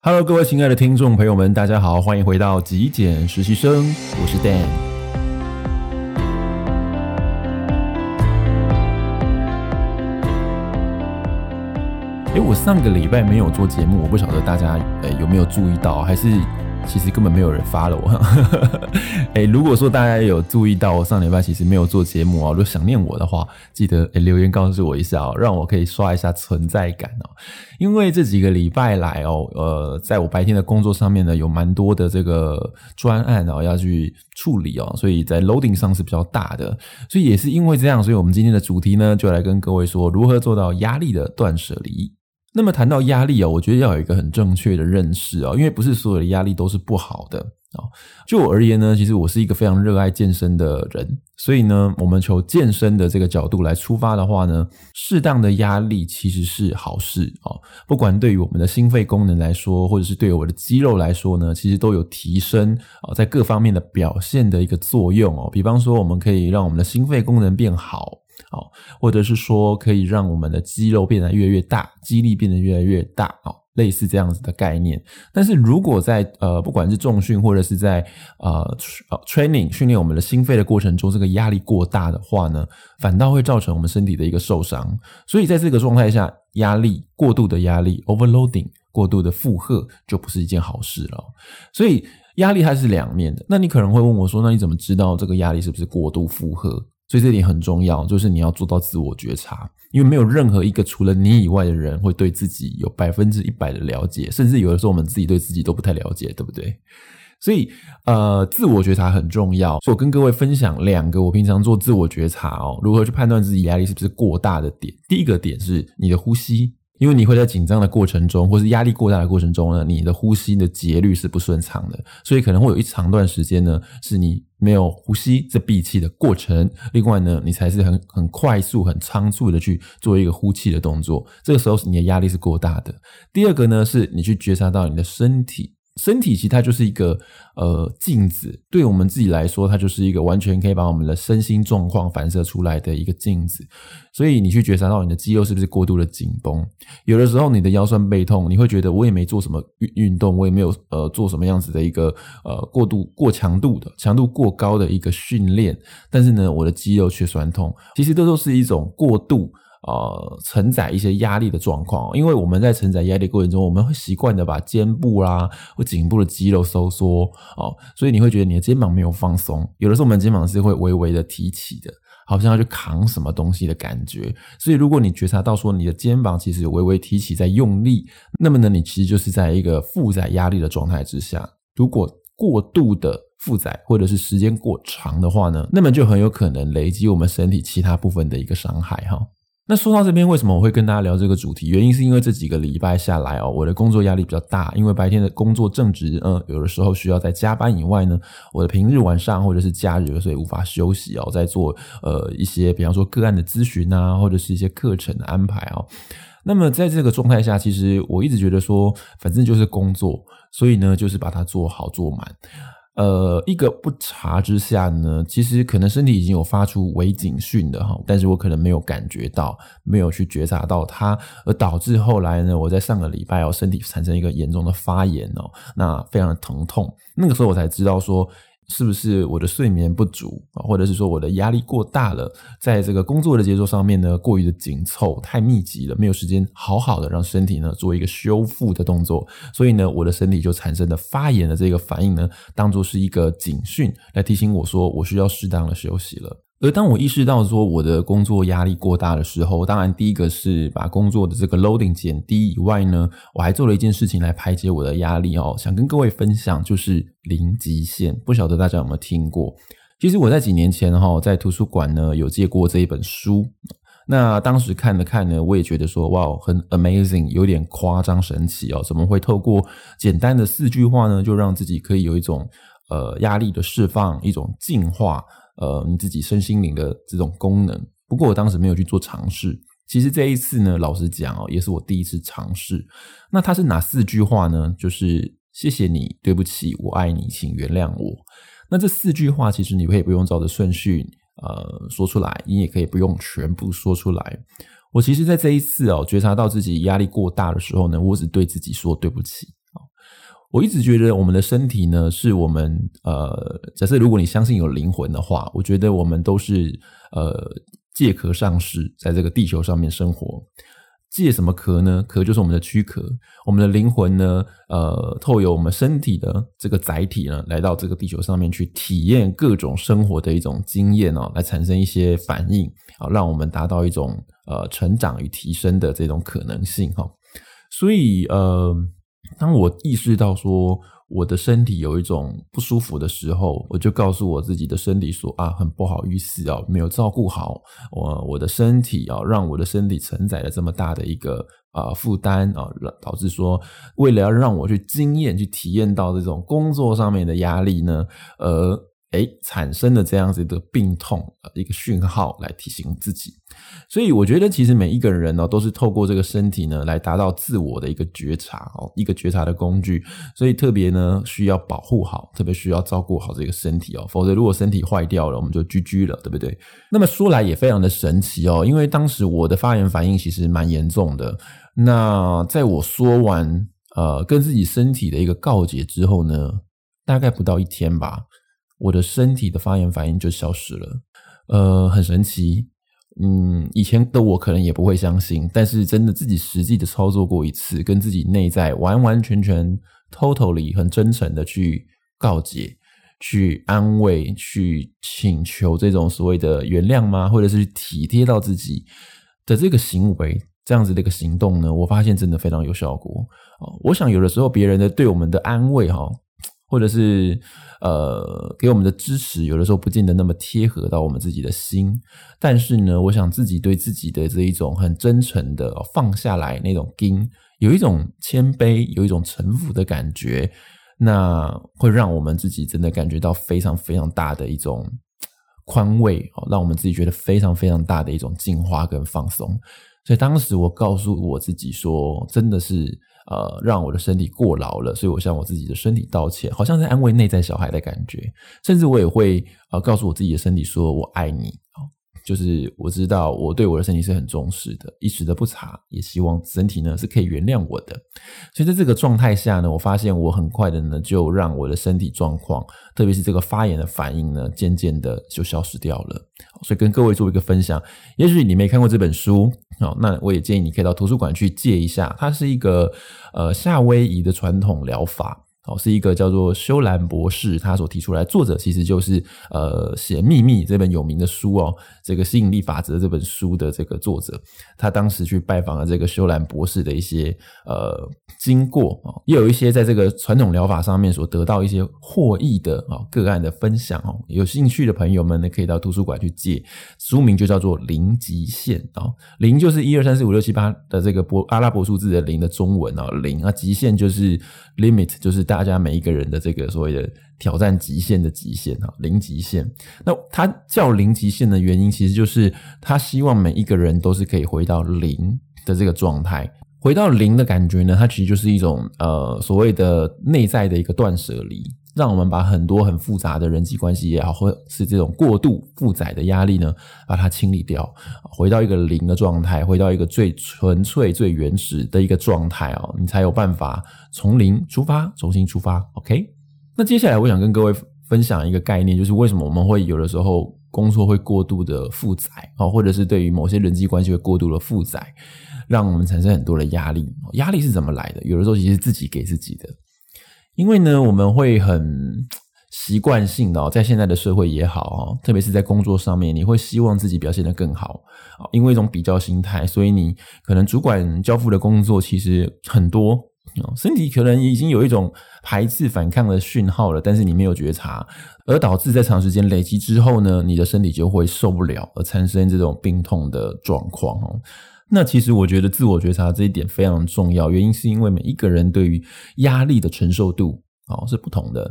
Hello， 各位亲爱的听众朋友们，大家好，欢迎回到极简实习生，我是 Dan。 我上个礼拜没有做节目，我不晓得大家有没有注意到，还是其实根本没有人发了我、如果说大家有注意到我上礼拜其实没有做节目啊，如果想念我的话，记得留言告诉我一下哦，让我可以刷一下存在感哦。因为这几个礼拜来哦，在我白天的工作上面呢，有蛮多的这个专案哦要去处理哦，所以在 loading 上是比较大的，所以也是因为这样，所以我们今天的主题呢，就来跟各位说如何做到压力的断舍离。那么谈到压力哦，我觉得要有一个很正确的认识哦，因为不是所有的压力都是不好的哦。就我而言呢，其实我是一个非常热爱健身的人，所以呢，我们从健身的这个角度来出发的话呢，适当的压力其实是好事哦。不管对于我们的心肺功能来说，或者是对于我的肌肉来说呢，其实都有提升哦，在各方面的表现的一个作用哦。比方说，我们可以让我们的心肺功能变好。好，或者是说可以让我们的肌肉变得越来越大，肌力变得越来越大哦，类似这样子的概念。但是如果在不管是重训或者是在training 训练我们的心肺的过程中，这个压力过大的话呢，反倒会造成我们身体的一个受伤。所以在这个状态下，压力过度的压力 overloading 过度的负荷就不是一件好事了哦。所以压力它是两面的。那你可能会问我说，那你怎么知道这个压力是不是过度负荷？所以这点很重要，就是你要做到自我觉察，因为没有任何一个除了你以外的人会对自己有 100% 的了解，甚至有的时候我们自己对自己都不太了解，对不对？所以自我觉察很重要，所以我跟各位分享两个我平常做自我觉察哦，如何去判断自己压力是不是过大的点。第一个点是你的呼吸，因为你会在紧张的过程中或是压力过大的过程中呢，你的呼吸的节律是不顺畅的，所以可能会有一长段时间呢是你没有呼吸，这闭气的过程。另外呢，你才是很快速很仓促的去做一个呼气的动作，这个时候你的压力是过大的。第二个呢，是你去觉察到你的身体，身体其实它就是一个镜子，对我们自己来说，它就是一个完全可以把我们的身心状况反射出来的一个镜子。所以你去觉察到你的肌肉是不是过度的紧绷，有的时候你的腰酸背痛，你会觉得我也没做什么运动，我也没有做什么样子的一个过强度的强度过高的一个训练，但是呢我的肌肉却酸痛，其实这都是一种过度承载一些压力的状况。因为我们在承载压力过程中，我们会习惯的把肩部啦或颈部的肌肉收缩哦，所以你会觉得你的肩膀没有放松，有的时候我们肩膀是会微微的提起的，好像要去扛什么东西的感觉。所以如果你觉察到说你的肩膀其实有微微提起在用力，那么呢你其实就是在一个负载压力的状态之下。如果过度的负载或者是时间过长的话呢，那么就很有可能累积我们身体其他部分的一个伤害哈。那说到这边，为什么我会跟大家聊这个主题？原因是因为这几个礼拜下来哦，我的工作压力比较大，因为白天的工作正职，有的时候需要在加班以外呢，我的平日晚上或者是假日，所以无法休息哦，在做一些比方说个案的咨询啊，或者是一些课程的安排哦。那么在这个状态下，其实我一直觉得说，反正就是工作，所以呢，就是把它做好做满。一个不察之下呢，其实可能身体已经有发出微警讯的哈，但是我可能没有感觉到，没有去觉察到它，而导致后来呢，我在上个礼拜哦，身体产生一个严重的发炎哦，那非常的疼痛。那个时候我才知道说，是不是我的睡眠不足，或者是说我的压力过大了，在这个工作的节奏上面呢过于的紧凑太密集了，没有时间好好的让身体呢做一个修复的动作，所以呢我的身体就产生了发炎的这个反应呢，当作是一个警讯来提醒我说我需要适当的休息了。而当我意识到说我的工作压力过大的时候，当然第一个是把工作的这个 loading 减低以外呢，我还做了一件事情来排解我的压力哦，想跟各位分享，就是零极限，不晓得大家有没有听过。其实我在几年前哦，在图书馆呢有借过这一本书，那当时看了看呢，我也觉得说哇，很 amazing， 有点夸张神奇哦，怎么会透过简单的4句话呢，就让自己可以有一种压力的释放，一种净化你自己身心灵的这种功能。不过我当时没有去做尝试，其实这一次呢老实讲哦，也是我第一次尝试。那它是哪4句话呢？就是谢谢你，对不起，我爱你，请原谅我。那这4句话其实你可以不用照着顺序说出来，你也可以不用全部说出来。我其实在这一次哦觉察到自己压力过大的时候呢，我只对自己说对不起。我一直觉得我们的身体呢是我们假设如果你相信有灵魂的话，我觉得我们都是借壳上市，在这个地球上面生活。借什么壳呢？壳就是我们的躯壳。我们的灵魂呢透由我们身体的这个载体呢来到这个地球上面去体验各种生活的一种经验哦，来产生一些反应啊，让我们达到一种成长与提升的这种可能性哦。所以当我意识到说我的身体有一种不舒服的时候，我就告诉我自己的身体说啊，很不好意思啊，没有照顾好我的身体啊，让我的身体承载了这么大的一个负担啊，导致说为了要让我去经验去体验到这种工作上面的压力呢，产生了这样子的病痛一个讯号来提醒自己。所以我觉得其实每一个人都是透过这个身体呢来达到自我的一个觉察一个觉察的工具。所以特别呢需要保护好，特别需要照顾好这个身体否则如果身体坏掉了，我们就GG了，对不对？那么说来也非常的神奇因为当时我的发炎反应其实蛮严重的。那在我说完跟自己身体的一个告解之后呢，大概不到一天吧，我的身体的发炎反应就消失了。很神奇。以前的我可能也不会相信，但是真的自己实际的操作过一次，跟自己内在完完全全 totally 很真诚的去告解，去安慰，去请求这种所谓的原谅吗，或者是体贴到自己的这个行为，这样子的一个行动呢，我发现真的非常有效果。我想有的时候别人的对我们的安慰或者是给我们的支持，有的时候不见得那么贴合到我们自己的心，但是呢我想自己对自己的这一种很真诚的放下来，那种有一种谦卑，有一种臣服的感觉，那会让我们自己真的感觉到非常非常大的一种宽慰让我们自己觉得非常非常大的一种净化跟放松。所以当时我告诉我自己说，真的是让我的身体过劳了，所以我向我自己的身体道歉，好像在安慰内在小孩的感觉。甚至我也会告诉我自己的身体说，我爱你，就是我知道我对我的身体是很重视的，一时的不察，也希望身体呢是可以原谅我的。所以在这个状态下呢，我发现我很快的呢就让我的身体状况，特别是这个发炎的反应呢，渐渐的就消失掉了。所以跟各位做一个分享，也许你没看过这本书，那我也建议你可以到图书馆去借一下，它是一个夏威夷的传统疗法，是一个叫做修兰博士他所提出来，作者其实就是写《秘密》这本有名的书这个吸引力法则这本书的这个作者，他当时去拜访了这个修兰博士的一些经过也有一些在这个传统疗法上面所得到一些获益的个案的分享有兴趣的朋友们呢可以到图书馆去借，书名就叫做《零极限》零就是1234567 8的这个阿拉伯数字的零的中文零极限就是 limit， 就是大家每一个人的这个所谓的挑战极限的极限零极限。那他叫零极限的原因其实就是他希望每一个人都是可以回到零的这个状态。回到零的感觉呢，它其实就是一种所谓的内在的一个断舍离，让我们把很多很复杂的人际关系也好，或是这种过度负载的压力呢，把它清理掉，回到一个零的状态，回到一个最纯粹最原始的一个状态你才有办法从零出发，重新出发 OK。 那接下来我想跟各位分享一个概念，就是为什么我们会有的时候工作会过度的负载或者是对于某些人际关系会过度的负载，让我们产生很多的压力。压力是怎么来的？有的时候其实自己给自己的。因为呢我们会很习惯性的在现在的社会也好特别是在工作上面，你会希望自己表现得更好因为一种比较心态，所以你可能主管交付的工作其实很多身体可能已经有一种排斥反抗的讯号了，但是你没有觉察，而导致在长时间累积之后呢，你的身体就会受不了，而产生这种病痛的状况那其实我觉得自我觉察这一点非常重要，原因是因为每一个人对于压力的承受度是不同的。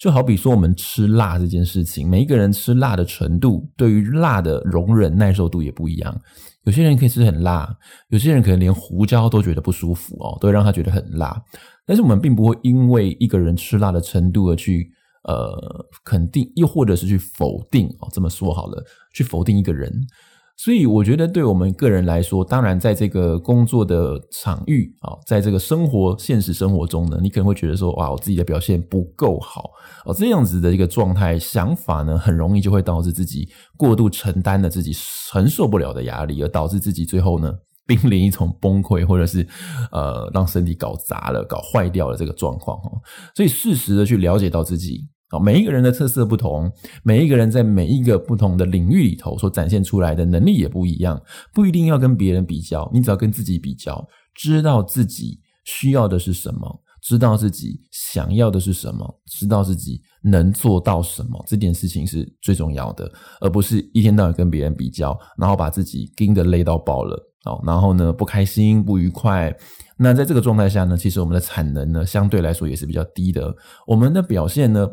就好比说我们吃辣这件事情，每一个人吃辣的程度，对于辣的容忍耐受度也不一样。有些人可以吃很辣，有些人可能连胡椒都觉得不舒服都会让他觉得很辣。但是我们并不会因为一个人吃辣的程度而去肯定，又或者是去否定这么说好了，去否定一个人。所以我觉得对我们个人来说，当然在这个工作的场域啊，在这个生活现实生活中呢，你可能会觉得说，哇，我自己的表现不够好哦，这样子的一个状态想法呢，很容易就会导致自己过度承担了自己承受不了的压力，而导致自己最后呢濒临一种崩溃，或者是让身体搞砸了、搞坏掉了这个状况哦。所以适时的去了解到自己。每一个人的特色不同，每一个人在每一个不同的领域里头所展现出来的能力也不一样，不一定要跟别人比较，你只要跟自己比较，知道自己需要的是什么，知道自己想要的是什么，知道自己能做到什么，这件事情是最重要的，而不是一天到晚跟别人比较，然后把自己盯得累到爆了，然后呢不开心不愉快。那在这个状态下呢，其实我们的产能呢相对来说也是比较低的，我们的表现呢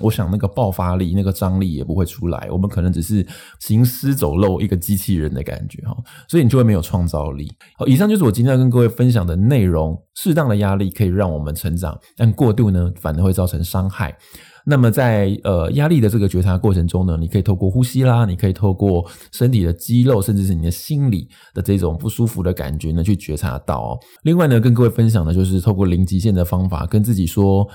我想那个爆发力那个张力也不会出来，我们可能只是行尸走肉一个机器人的感觉，所以你就会没有创造力。好，以上就是我今天要跟各位分享的内容。适当的压力可以让我们成长，但过度呢反而会造成伤害。那么在压力的这个觉察过程中呢，你可以透过呼吸啦，你可以透过身体的肌肉，甚至是你的心理的这种不舒服的感觉呢去觉察到哦。另外呢，跟各位分享的就是透过零极限的方法跟自己说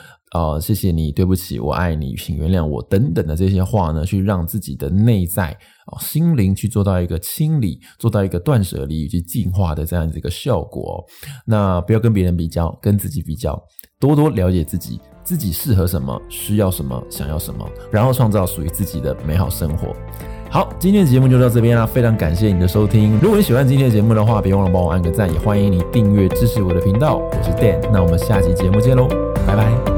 谢谢你，对不起，我爱你，请原谅我等等的这些话呢，去让自己的内在心灵去做到一个清理，做到一个断舍离以及进化的这样子一个效果哦。那不要跟别人比较，跟自己比较，多多了解自己，自己适合什么，需要什么，想要什么，然后创造属于自己的美好生活。好，今天的节目就到这边啦，非常感谢你的收听。如果你喜欢今天的节目的话，别忘了帮我按个赞，也欢迎你订阅支持我的频道。我是 Dan， 那我们下期节目见咯，拜拜。